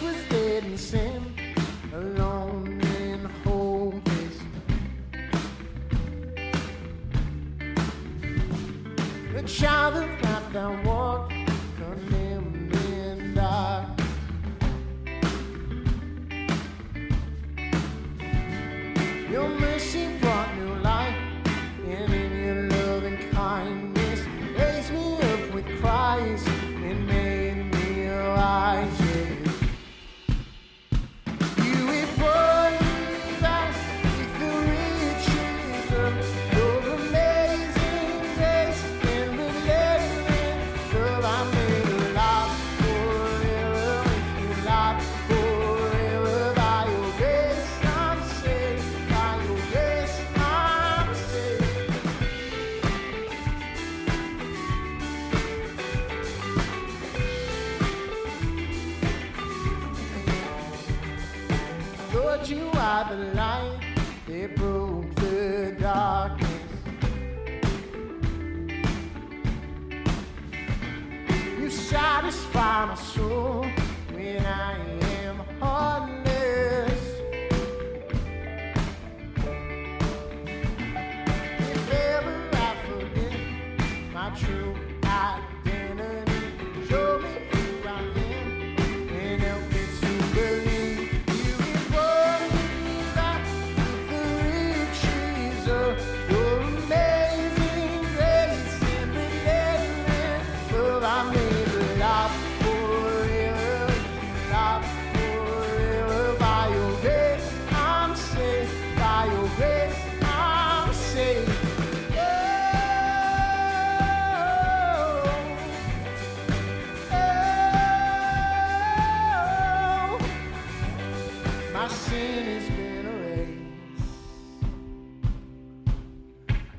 Christ was dead in sin, alone and hopeless. The child of God that walked, condemned and died. Your mercy brought new life, and in your love and kindness raised me up with Christ and made me alive. The light, they broke the darkness. You satisfy my soul when I am heartless. If ever I forget my true identity, show me who I am and help me to believe.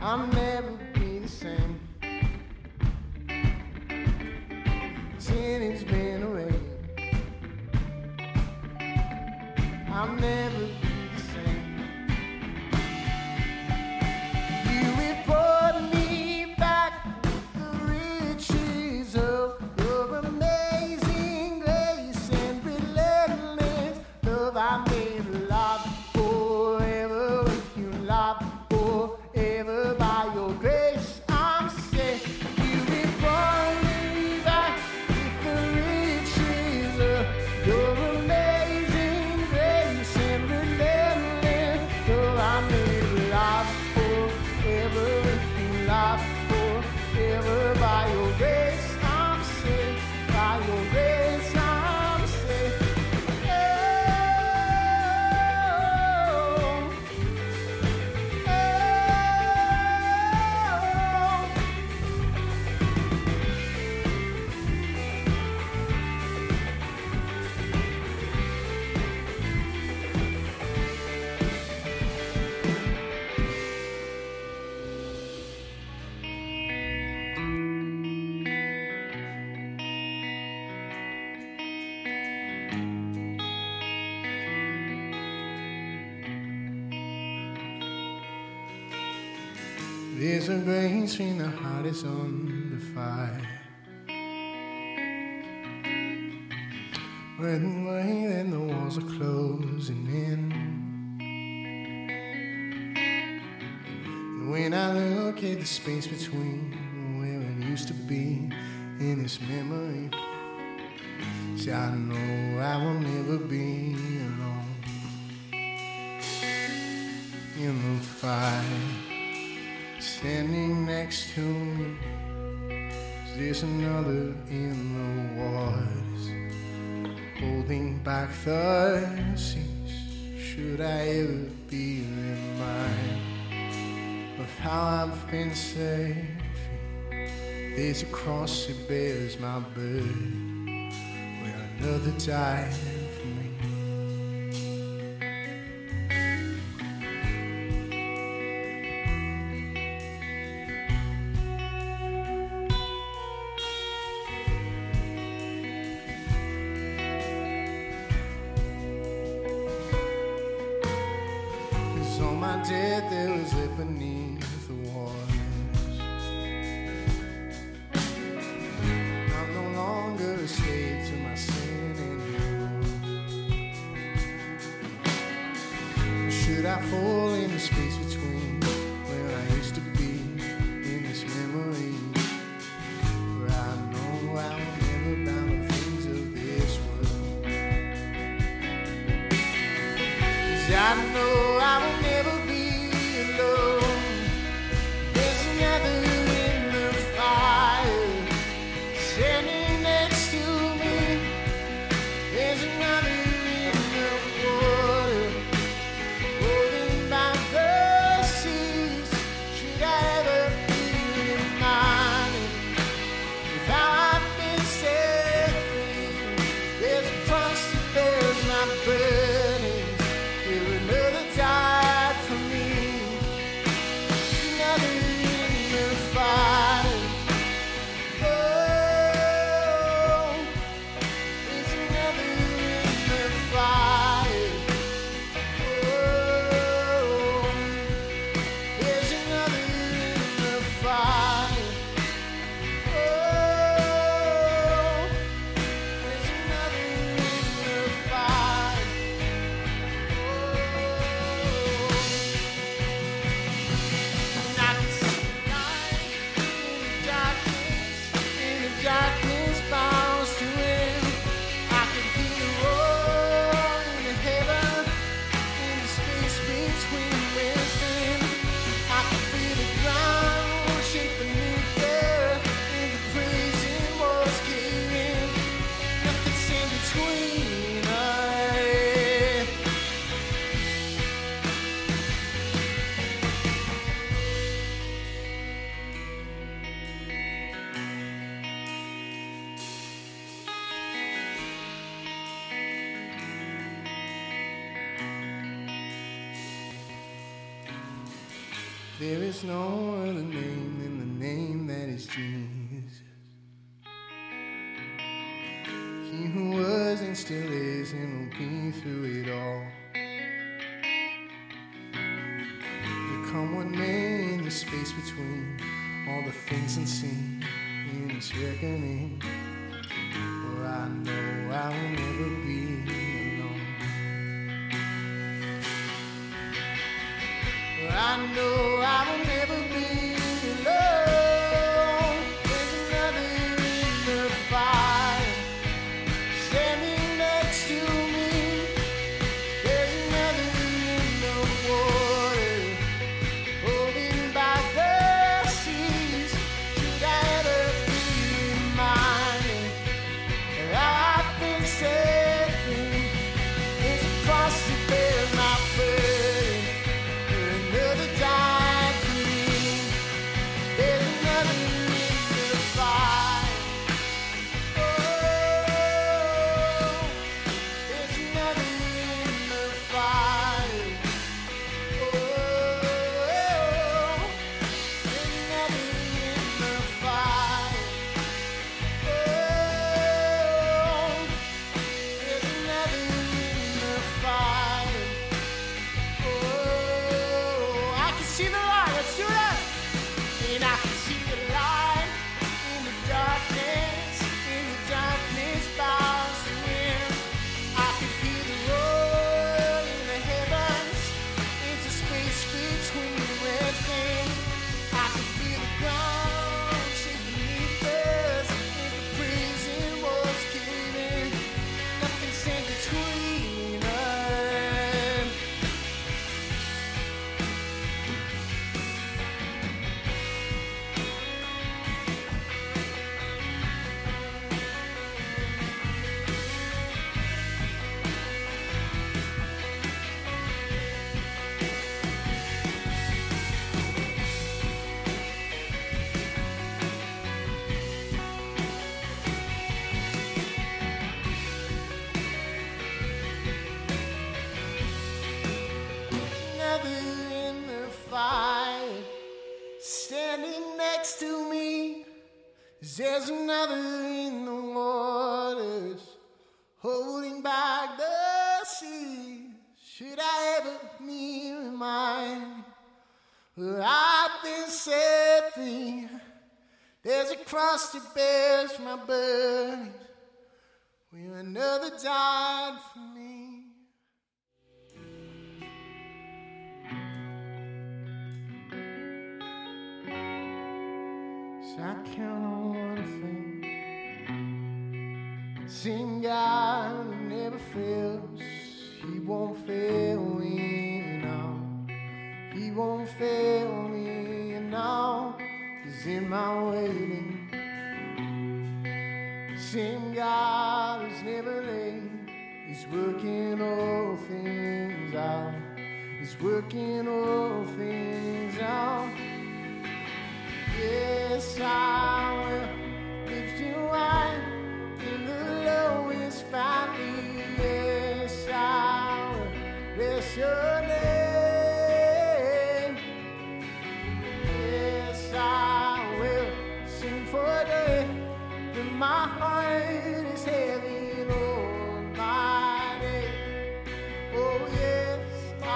I'll never be the same. Sin has been erased. I'll never be the same. You have brought me back with the riches of your amazing grace and relentless love. I made a lot forever with you, love. By your grace, I'm saved. You have brought me back with the riches of your amazing grace and relentless love. I made alive forever with you, alive forever by your grace. I'm saved by your grace. I'm saved. There's a grace when the heart is on the fire, running away and the walls are closing in. And when I look at the space between where it used to be in this memory, see, I know I will never be alone in the fire. Standing next to me, is this another in the waters, holding back the seas? Should I ever be reminded of how I've been saved? There's a cross that bears my burden, where another died for me. Slave to my sin anymore. should I fall in the space between where I used to be in this memory? For I know I will never buy the things of this world. 'Cause I know I will never be alone. There's another in the fire standing next to me. There's another. There is no other name than the name that is Jesus. He who was and still is and will be through it all. There come what may in the space between all the things unseen in this reckoning. For I know I will never be alone. For I know. There's another in the waters, holding back the sea. Should I ever be reminded where I've been set free? There's a cross that bears my burden, where another died for me. God never fails. He won't fail me now. He won't fail me now. He's in my waiting. Same God is never late. He's working all things out. He's working all things out. Yes, I will lift you high in the lowest valley. Yes, I will bless your name. Yes, I will sing for a day when my heart is heavy, Lord, my day. Oh, yes, I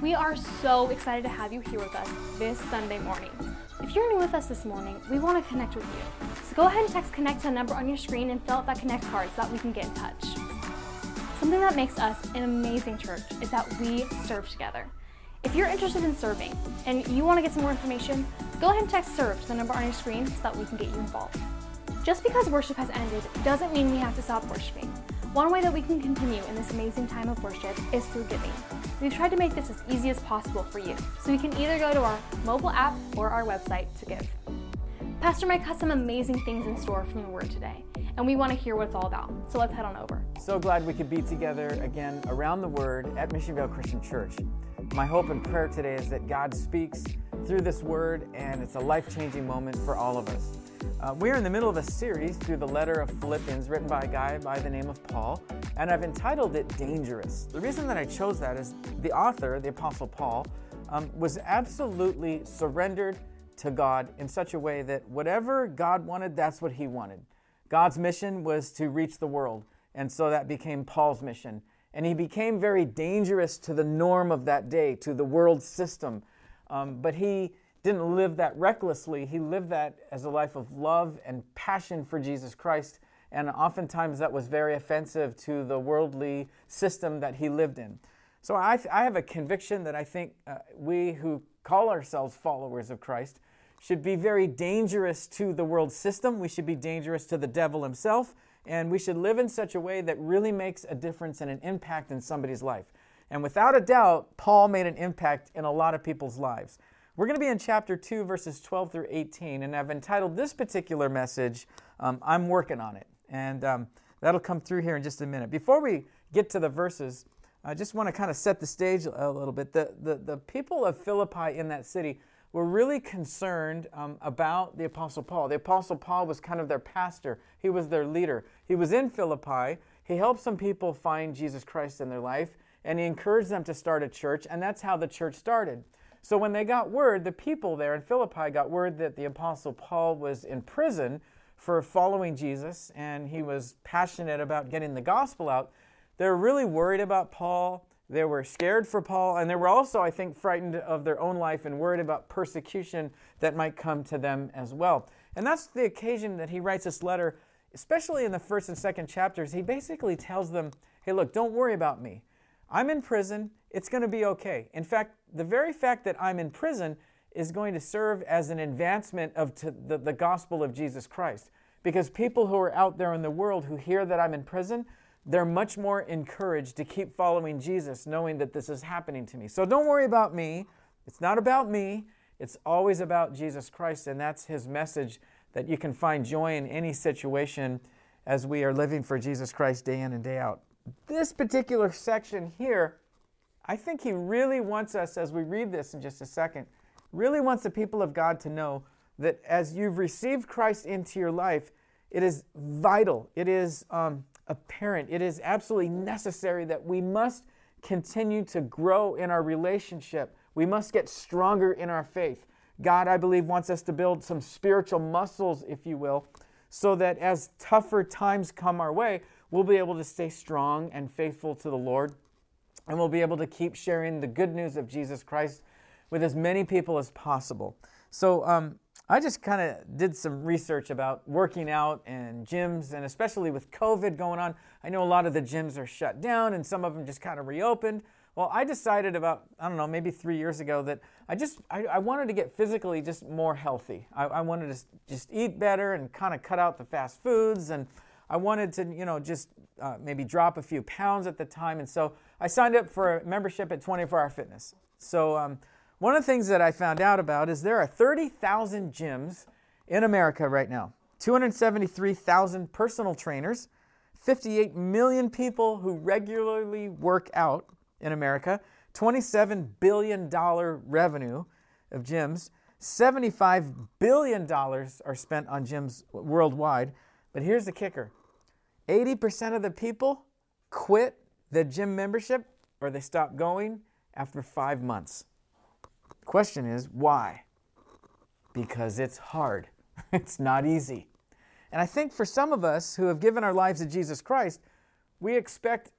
We are so excited to have you here with us this Sunday morning. If you're new with us this morning, we want to connect with you. So go ahead and text Connect to the number on your screen and fill out that Connect card so that we can get in touch. Something that makes us an amazing church is that we serve together. If you're interested in serving and you want to get some more information, go ahead and text Serve to the number on your screen so that we can get you involved. Just because worship has ended doesn't mean we have to stop worshiping. One way that we can continue in this amazing time of worship is through giving. We've tried to make this as easy as possible for you, so you can either go to our mobile app or our website to give. Pastor Mike has some amazing things in store from the Word today, and we want to hear what it's all about, so let's head on over. So glad we could be together again around the Word at Missionville Christian Church. My hope and prayer today is that God speaks through this Word, and it's a life-changing moment for all of us. We're in the middle of a series through the letter of Philippians written by a guy by the name of Paul, and I've entitled it Dangerous. The reason that I chose that is the author, the Apostle Paul, was absolutely surrendered to God in such a way that whatever God wanted, that's what he wanted. God's mission was to reach the world, and so that became Paul's mission. And he became very dangerous to the norm of that day, to the world system. But he didn't live that recklessly. He lived that as a life of love and passion for Jesus Christ. And oftentimes that was very offensive to the worldly system that he lived in. So I have a conviction that I think we who call ourselves followers of Christ should be very dangerous to the world system. We should be dangerous to the devil himself. And we should live in such a way that really makes a difference and an impact in somebody's life. And without a doubt, Paul made an impact in a lot of people's lives. We're going to be in chapter 2, verses 12 through 18, and I've entitled this particular message, I'm Working on It. And that'll come through here in just a minute. Before we get to the verses, I just want to kind of set the stage a little bit. The people of Philippi in that city were really concerned about the Apostle Paul. The Apostle Paul was kind of their pastor. He was their leader. He was in Philippi. He helped some people find Jesus Christ in their life, and he encouraged them to start a church, and that's how the church started. So when they got word, the people there in Philippi got word that the Apostle Paul was in prison for following Jesus, and he was passionate about getting the gospel out. They were really worried about Paul. They were scared for Paul, and they were also, I think, frightened of their own life and worried about persecution that might come to them as well. And that's the occasion that he writes this letter, especially in the first and second chapters. He basically tells them, hey, look, don't worry about me. I'm in prison. It's going to be okay. In fact, the very fact that I'm in prison is going to serve as an advancement of the gospel of Jesus Christ. Because people who are out there in the world who hear that I'm in prison, they're much more encouraged to keep following Jesus, knowing that this is happening to me. So don't worry about me. It's not about me. It's always about Jesus Christ. And that's his message, that you can find joy in any situation as we are living for Jesus Christ day in and day out. This particular section here, I think he really wants us, as we read this in just a second, really wants the people of God to know that as you've received Christ into your life, it is vital, it is apparent, it is absolutely necessary that we must continue to grow in our relationship. We must get stronger in our faith. God, I believe, wants us to build some spiritual muscles, if you will, so that as tougher times come our way, we'll be able to stay strong and faithful to the Lord. And we'll be able to keep sharing the good news of Jesus Christ with as many people as possible. So I just kind of did some research about working out and gyms, and especially with COVID going on. I know a lot of the gyms are shut down and some of them just kind of reopened. Well, I decided about, I don't know, maybe 3 years ago that I wanted to get physically just more healthy. I wanted to just eat better and kind of cut out the fast foods, and I wanted to, just maybe drop a few pounds at the time. And so I signed up for a membership at 24 Hour Fitness. So one of the things that I found out about is there are 30,000 gyms in America right now, 273,000 personal trainers, 58 million people who regularly work out in America, $27 billion revenue of gyms, $75 billion are spent on gyms worldwide. But here's the kicker. 80% of the people quit the gym membership, or they stop going after 5 months. The question is, why? Because it's hard. It's not easy. And I think for some of us who have given our lives to Jesus Christ, we expect,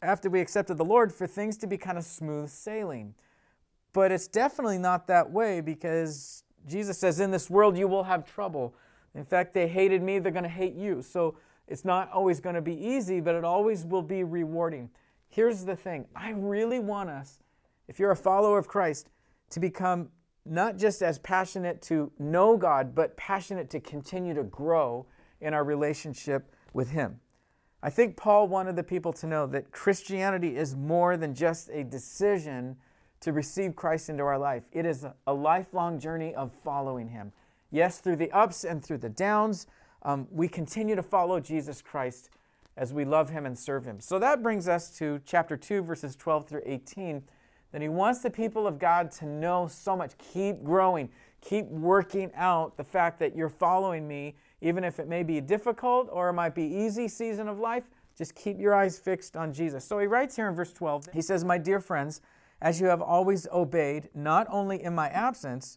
after we accepted the Lord, for things to be kind of smooth sailing. But it's definitely not that way, because Jesus says, in this world you will have trouble. In fact, they hated me, they're going to hate you. So it's not always going to be easy, but it always will be rewarding. Here's the thing. I really want us, if you're a follower of Christ, to become not just as passionate to know God, but passionate to continue to grow in our relationship with him. I think Paul wanted the people to know that Christianity is more than just a decision to receive Christ into our life. It is a lifelong journey of following him. Yes, through the ups and through the downs, we continue to follow Jesus Christ as we love him and serve him. So that brings us to chapter 2, verses 12 through 18, that he wants the people of God to know so much. Keep growing. Keep working out the fact that you're following me, even if it may be difficult or it might be easy season of life. Just keep your eyes fixed on Jesus. So he writes here in verse 12, he says, my dear friends, as you have always obeyed, not only in my absence,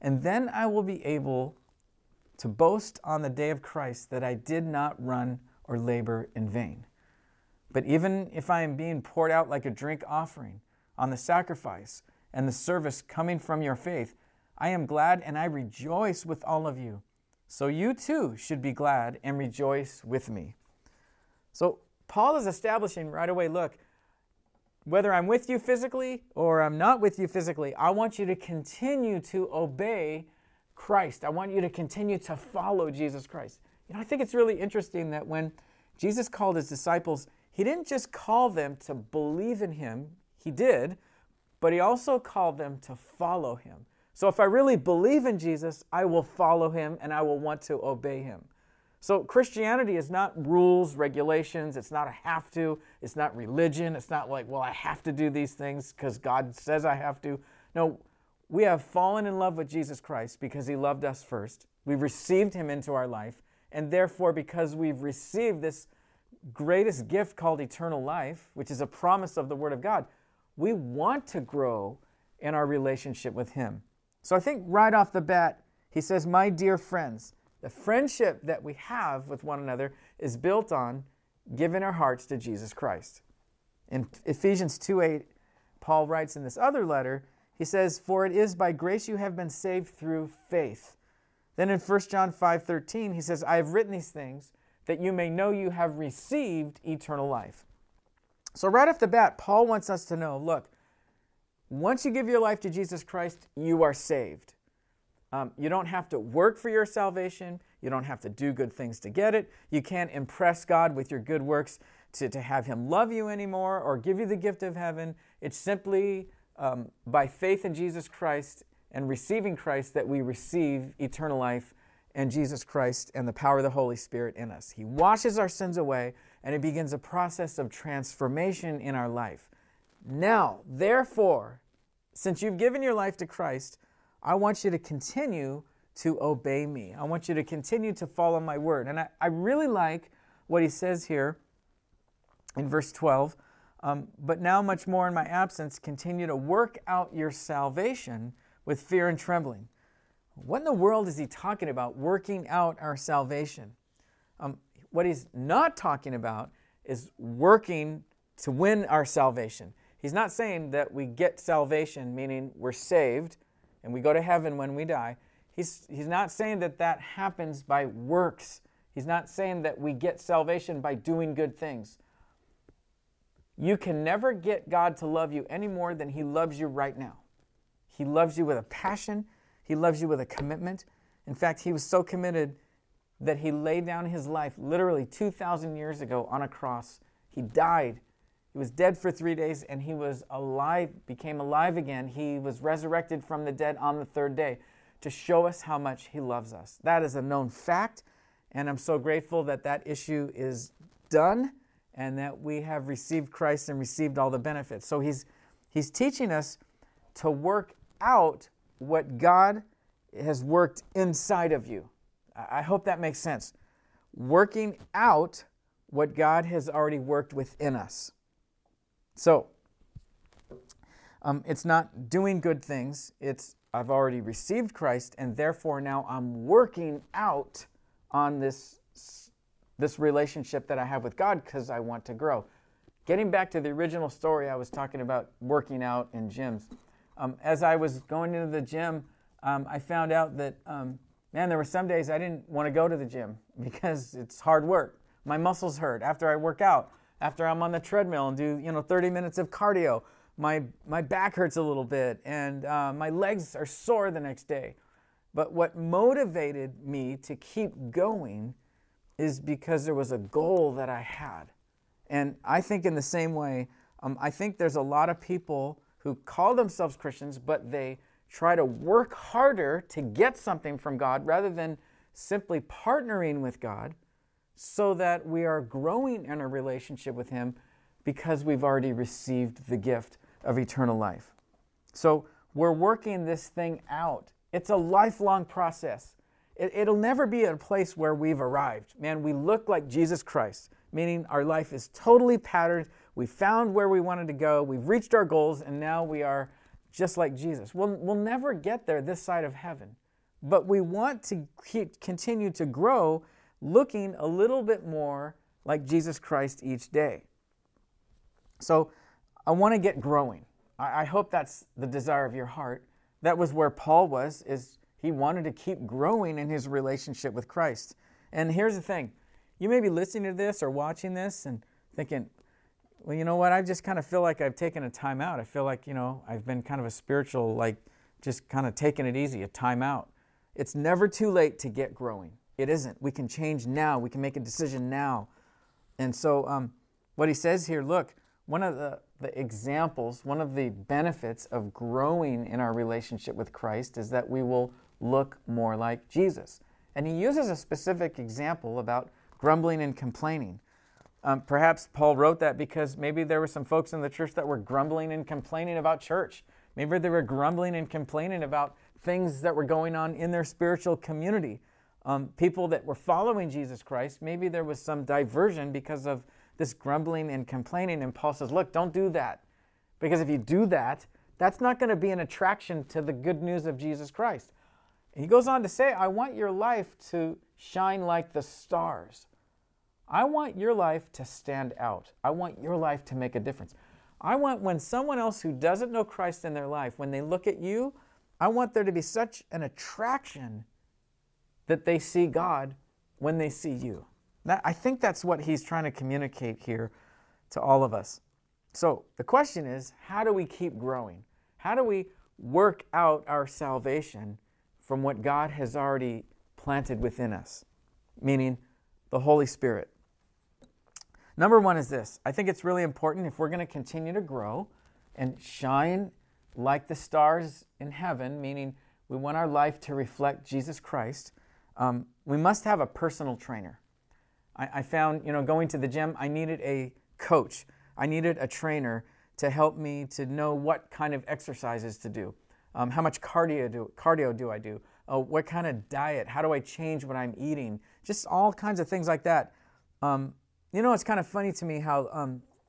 And then I will be able to boast on the day of Christ that I did not run or labor in vain. But even if I am being poured out like a drink offering on the sacrifice and the service coming from your faith, I am glad and I rejoice with all of you. So you too should be glad and rejoice with me. So Paul is establishing right away, look, whether I'm with you physically or I'm not with you physically, I want you to continue to obey Christ. I want you to continue to follow Jesus Christ. You know, I think it's really interesting that when Jesus called his disciples, he didn't just call them to believe in him. He did, but he also called them to follow him. So if I really believe in Jesus, I will follow him and I will want to obey him. So Christianity is not rules, regulations, it's not a have to, it's not religion, it's not like, well, I have to do these things because God says I have to. No, we have fallen in love with Jesus Christ because he loved us first. We've received him into our life, and therefore because we've received this greatest gift called eternal life, which is a promise of the Word of God, we want to grow in our relationship with him. So I think right off the bat, he says, my dear friends, the friendship that we have with one another is built on giving our hearts to Jesus Christ. In Ephesians 2:8, Paul writes in this other letter, he says, for it is by grace you have been saved through faith. Then in 1 John 5:13, he says, I have written these things that you may know you have received eternal life. So right off the bat, Paul wants us to know, look, once you give your life to Jesus Christ, you are saved. You don't have to work for your salvation. You don't have to do good things to get it. You can't impress God with your good works to have him love you anymore or give you the gift of heaven. It's simply by faith in Jesus Christ and receiving Christ that we receive eternal life and Jesus Christ and the power of the Holy Spirit in us. He washes our sins away and it begins a process of transformation in our life. Now, therefore, since you've given your life to Christ, I want you to continue to obey me. I want you to continue to follow my word. And I really like what he says here in verse 12. But now much more in my absence, continue to work out your salvation with fear and trembling. What in the world is he talking about, working out our salvation? What he's not talking about is working to win our salvation. He's not saying that we get salvation, meaning we're saved, and we go to heaven when we die. He's not saying that that happens by works. He's not saying that we get salvation by doing good things. You can never get God to love you any more than he loves you right now. He loves you with a passion. He loves you with a commitment. In fact, he was so committed that he laid down his life literally 2,000 years ago on a cross. He died. He was dead for 3 days, and he was alive, became alive again. He was resurrected from the dead on the third day to show us how much he loves us. That is a known fact, and I'm so grateful that that issue is done and that we have received Christ and received all the benefits. So he's teaching us to work out what God has worked inside of you. I hope that makes sense. Working out what God has already worked within us. So, it's not doing good things. It's I've already received Christ, and therefore now I'm working out on this relationship that I have with God because I want to grow. Getting back to the original story, I was talking about working out in gyms. As I was going into the gym, I found out that, there were some days I didn't want to go to the gym because it's hard work. My muscles hurt after I work out. After I'm on the treadmill and do 30 minutes of cardio, my back hurts a little bit and my legs are sore the next day. But what motivated me to keep going is because there was a goal that I had. And I think in the same way, I think there's a lot of people who call themselves Christians, but they try to work harder to get something from God rather than simply partnering with God, so that we are growing in a relationship with him because we've already received the gift of eternal life. So We're working this thing out. It's a lifelong process. It'll never be a place where we've arrived. Man, we look like Jesus Christ, meaning our life is totally patterned. We found where we wanted to go. We've reached our goals, and now we are just like Jesus. We'll never get there this side of heaven, but we want to continue to grow, looking a little bit more like Jesus Christ each day. So I want to get growing. I hope that's the desire of your heart. That was where Paul was, is he wanted to keep growing in his relationship with Christ. And here's the thing. You may be listening to this or watching this and thinking, well, you know what? I just kind of feel like I've taken a time out. I feel like, you know, I've been kind of a spiritual, like just kind of taking it easy, a time out. It's never too late to get growing. It isn't. We can change now. We can make a decision now. And so what he says here, look, one of the examples, one of the benefits of growing in our relationship with Christ is that we will look more like Jesus. And he uses a specific example about grumbling and complaining. Perhaps Paul wrote that because maybe there were some folks in the church that were grumbling and complaining about church. Maybe they were grumbling and complaining about things that were going on in their spiritual community. People that were following Jesus Christ, maybe there was some diversion because of this grumbling and complaining. And Paul says, look, don't do that. Because if you do that, that's not going to be an attraction to the good news of Jesus Christ. And he goes on to say, I want your life to shine like the stars. I want your life to stand out. I want your life to make a difference. I want when someone else who doesn't know Christ in their life, when they look at you, I want there to be such an attraction that they see God when they see you. That, I think that's what he's trying to communicate here to all of us. So the question is, how do we keep growing? How do we work out our salvation from what God has already planted within us, meaning the Holy Spirit? Number one is this. I think it's really important if we're going to continue to grow and shine like the stars in heaven, meaning we want our life to reflect Jesus Christ, we must have a personal trainer. I found, you know, going to the gym, I needed a coach. I needed a trainer to help me to know what kind of exercises to do, how much cardio do I do, what kind of diet, how do I change what I'm eating, just all kinds of things like that. You know, it's kind of funny to me how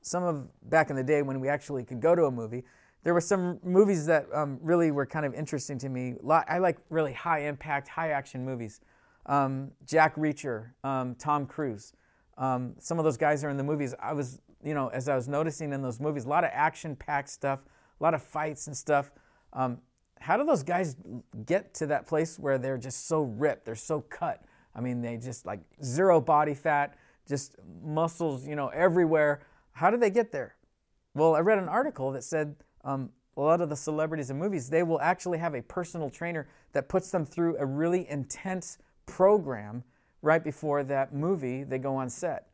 some of back in the day when we actually could go to a movie, there were some movies that really were kind of interesting to me. I like really high-impact, high-action movies. Jack Reacher, Tom Cruise. Some of those guys are in the movies. I was, you know, as I was noticing in those movies, a lot of action-packed stuff, a lot of fights and stuff. How do those guys get to that place where they're just so ripped, they're so cut? I mean, they just like zero body fat, just muscles, you know, everywhere. How do they get there? Well, I read an article that said, a lot of the celebrities in movies, they will actually have a personal trainer that puts them through a really intense program right before that movie they go on set.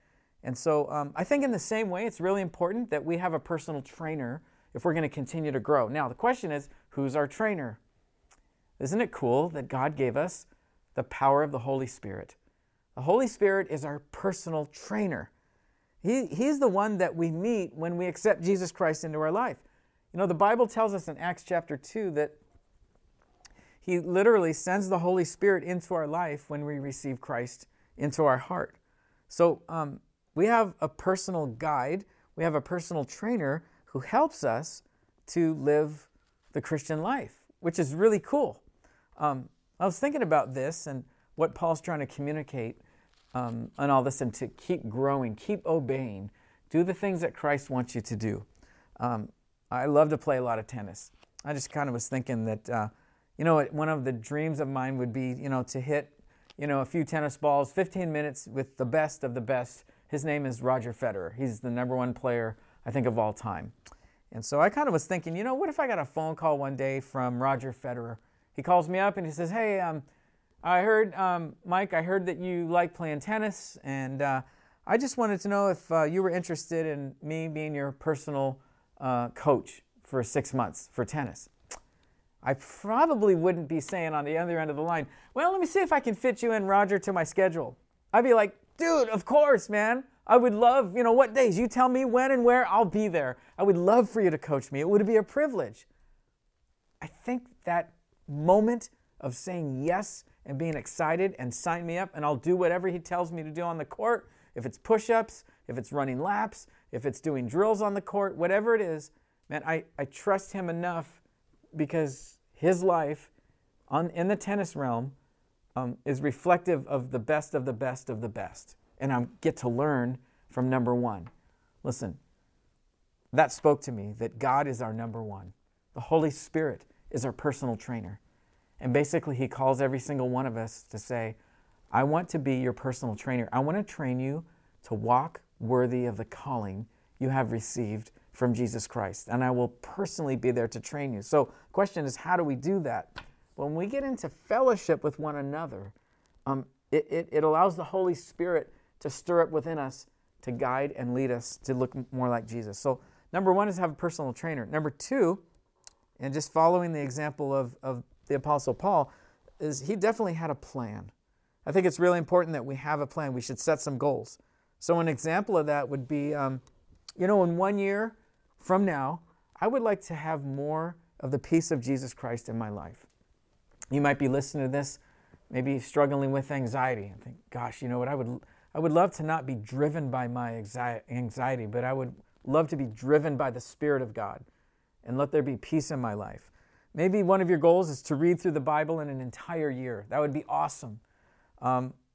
And so I think in the same way, it's really important that we have a personal trainer if we're going to continue to grow. Now, the question is, who's our trainer? Isn't it cool that God gave us the power of the Holy Spirit? The Holy Spirit is our personal trainer. He's the one that we meet when we accept Jesus Christ into our life. You know, the Bible tells us in Acts chapter 2 that he literally sends the Holy Spirit into our life when we receive Christ into our heart. So we have a personal guide, we have a personal trainer who helps us to live the Christian life, which is really cool. I was thinking about this and what Paul's trying to communicate on all this and to keep growing, keep obeying, do the things that Christ wants you to do. I love to play a lot of tennis. I just kind of was thinking that, you know, one of the dreams of mine would be, you know, to hit, you know, a few tennis balls, 15 minutes with the best of the best. His name is Roger Federer. He's the number one player, I think, of all time. And so I kind of was thinking, you know, what if I got a phone call one day from Roger Federer? He calls me up and he says, hey, I heard, Mike, I heard that you like playing tennis, and I just wanted to know if you were interested in me being your personal coach for 6 months for tennis. I probably wouldn't be saying on the other end of the line, well, let me see if I can fit you in, Roger, to my schedule. I'd be like, dude, of course, man. I would love, you know, what days? You tell me when and where, I'll be there. I would love for you to coach me. It would be a privilege. I think that moment of saying yes and being excited and sign me up and I'll do whatever he tells me to do on the court, if it's push-ups, if it's running laps, if it's doing drills on the court, whatever it is, man, I trust him enough because his life in the tennis realm is reflective of the best of the best of the best. And I get to learn from number one. Listen, that spoke to me, that God is our number one. The Holy Spirit is our personal trainer. And basically, he calls every single one of us to say, I want to be your personal trainer. I want to train you to walk worthy of the calling you have received from Jesus Christ. And I will personally be there to train you. So the question is, how do we do that? When we get into fellowship with one another, it allows the Holy Spirit to stir up within us to guide and lead us to look more like Jesus. So number one is have a personal trainer. Number two, and just following the example of the Apostle Paul, is he definitely had a plan. I think it's really important that we have a plan. We should set some goals. So an example of that would be, in 1 year from now, I would like to have more of the peace of Jesus Christ in my life. You might be listening to this, maybe struggling with anxiety, and think, gosh, you know what, I would love to not be driven by my anxiety, but I would love to be driven by the Spirit of God and let there be peace in my life. Maybe one of your goals is to read through the Bible in an entire year. That would be awesome.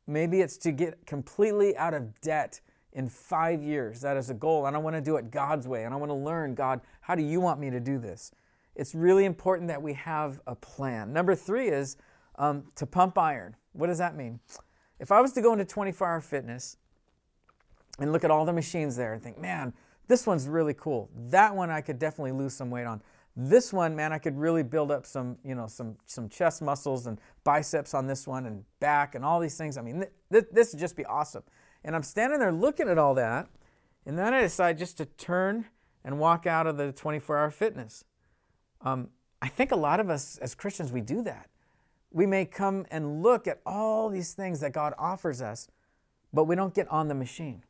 Maybe it's to get completely out of debt in 5 years. That is a goal, and I want to do it God's way, and I want to learn, God, how do you want me to do this? It's really important that we have a plan. Number three is to pump iron. What does that mean? If I was to go into 24 Hour Fitness and look at all the machines there and think, man, this one's really cool. That one I could definitely lose some weight on. This one, man, I could really build up some chest muscles and biceps on this one and back and all these things. I mean, this would just be awesome. And I'm standing there looking at all that, and then I decide just to turn and walk out of the 24 Hour Fitness. I think a lot of us as Christians, we do that. We may come and look at all these things that God offers us, but we don't get on the machine.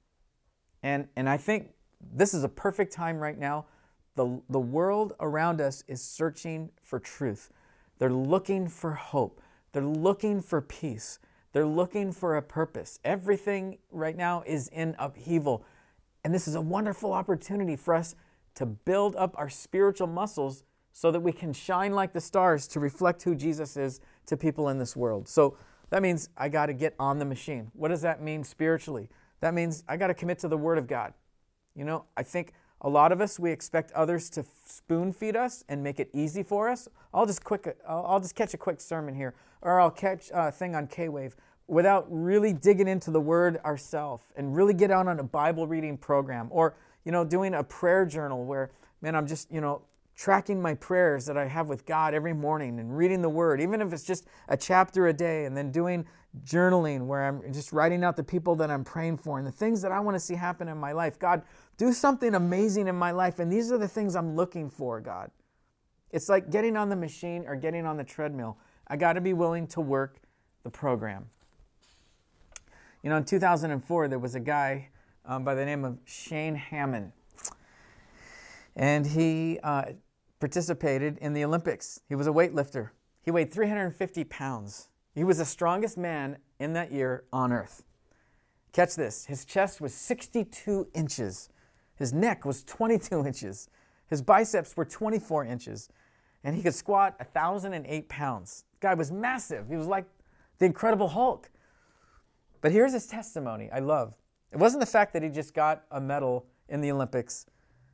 And I think this is a perfect time right now. The world around us is searching for truth. They're looking for hope. They're looking for peace. They're looking for a purpose. Everything right now is in upheaval. And this is a wonderful opportunity for us to build up our spiritual muscles so that we can shine like the stars to reflect who Jesus is to people in this world. So that means I got to get on the machine. What does that mean spiritually? That means I got to commit to the Word of God. You know, I think a lot of us, we expect others to spoon feed us and make it easy for us. I'll just catch a quick sermon here, or I'll catch a thing on K Wave, without really digging into the Word ourselves and really get out on a Bible reading program, or doing a prayer journal where, man, I'm just tracking my prayers that I have with God every morning and reading the Word, even if it's just a chapter a day, and then doing journaling where I'm just writing out the people that I'm praying for and the things that I want to see happen in my life. God, do something amazing in my life, and these are the things I'm looking for, God. It's like getting on the machine or getting on the treadmill. I got to be willing to work the program. In 2004, there was a guy by the name of Shane Hammond, and he participated in the Olympics. He was a weightlifter. He weighed 350 pounds. He was the strongest man in that year on earth. Catch this, his chest was 62 inches. His neck was 22 inches. His biceps were 24 inches. And he could squat 1,008 pounds. The guy was massive. He was like the Incredible Hulk. But here's his testimony I love. It wasn't the fact that he just got a medal in the Olympics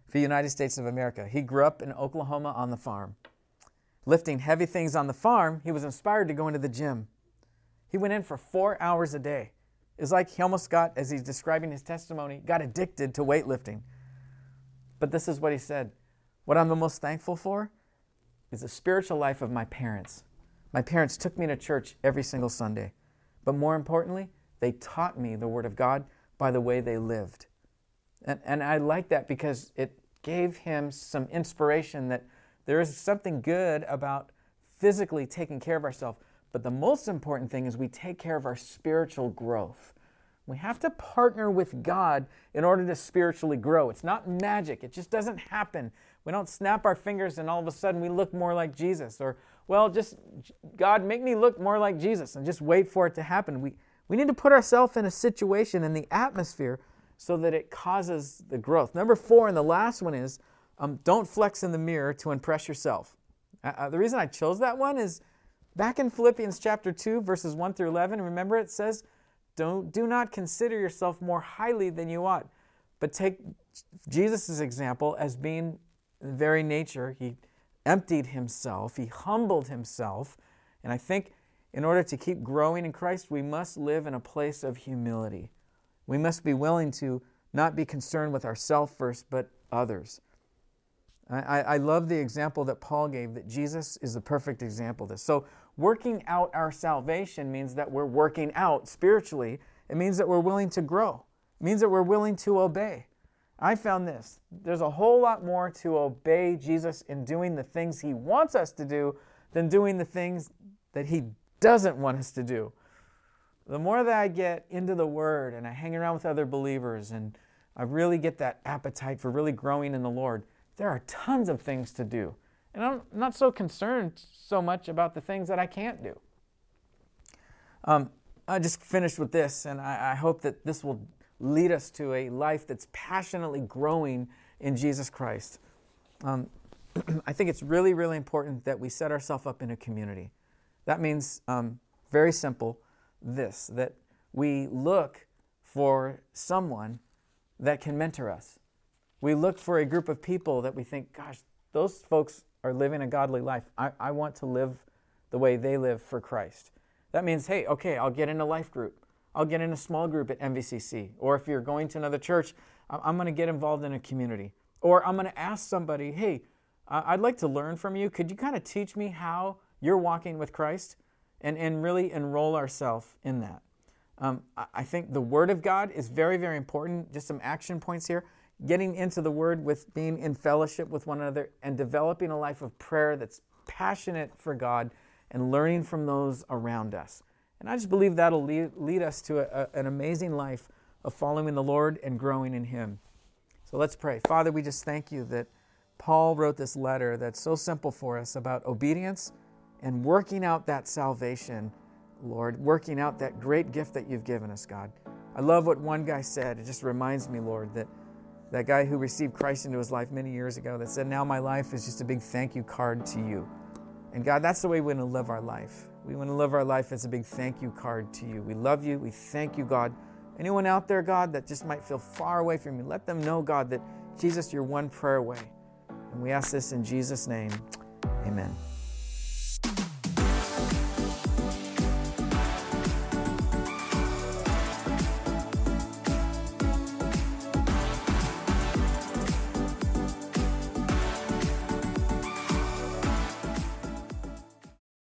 for the United States of America. He grew up in Oklahoma on the farm. Lifting heavy things on the farm, he was inspired to go into the gym. He went in for 4 hours a day. It's like he almost got, as he's describing his testimony, got addicted to weightlifting. But this is what he said. What I'm the most thankful for is the spiritual life of my parents. My parents took me to church every single Sunday. But more importantly, they taught me the Word of God by the way they lived. And I like that because it gave him some inspiration that there is something good about physically taking care of ourselves. But the most important thing is we take care of our spiritual growth. We have to partner with God in order to spiritually grow. It's not magic. It just doesn't happen. We don't snap our fingers and all of a sudden we look more like Jesus. Or, well, just, God, make me look more like Jesus, and just wait for it to happen. We need to put ourselves in a situation, in the atmosphere, so that it causes the growth. Number four, and the last one is, don't flex in the mirror to impress yourself. The reason I chose that one is back in Philippians chapter 2, verses 1 through 11, remember it says, do not consider yourself more highly than you ought, but take Jesus' example as being the very nature. He emptied himself, he humbled himself, and I think in order to keep growing in Christ, we must live in a place of humility. We must be willing to not be concerned with ourselves first, but others. I love the example that Paul gave, that Jesus is the perfect example of this. So working out our salvation means that we're working out spiritually. It means that we're willing to grow. It means that we're willing to obey. I found this. There's a whole lot more to obey Jesus in doing the things he wants us to do than doing the things that he doesn't want us to do. The more that I get into the Word and I hang around with other believers and I really get that appetite for really growing in the Lord, there are tons of things to do. And I'm not so concerned so much about the things that I can't do. I just finished with this, and I hope that this will lead us to a life that's passionately growing in Jesus Christ. I think it's really, really important that we set ourselves up in a community. That means, very simple, this, that we look for someone that can mentor us. We look for a group of people that we think, gosh, those folks are living a godly life. I want to live the way they live for Christ. That means, hey, okay, I'll get in a life group. I'll get in a small group at MVCC. Or if you're going to another church, I'm going to get involved in a community. Or I'm going to ask somebody, hey, I'd like to learn from you. Could you kind of teach me how you're walking with Christ? And really enroll ourselves in that. I think the Word of God is very, very important. Just some action points here. Getting into the Word with being in fellowship with one another and developing a life of prayer that's passionate for God and learning from those around us. And I just believe that'll lead us to an amazing life of following the Lord and growing in Him. So let's pray. Father, we just thank you that Paul wrote this letter that's so simple for us about obedience and working out that salvation, Lord, working out that great gift that you've given us, God. I love what one guy said. It just reminds me, Lord, that guy who received Christ into his life many years ago that said, now my life is just a big thank you card to you. And God, that's the way we want to live our life. We want to live our life as a big thank you card to you. We love you. We thank you, God. Anyone out there, God, that just might feel far away from you, let them know, God, that Jesus, you're one prayer away. And we ask this in Jesus' name. Amen.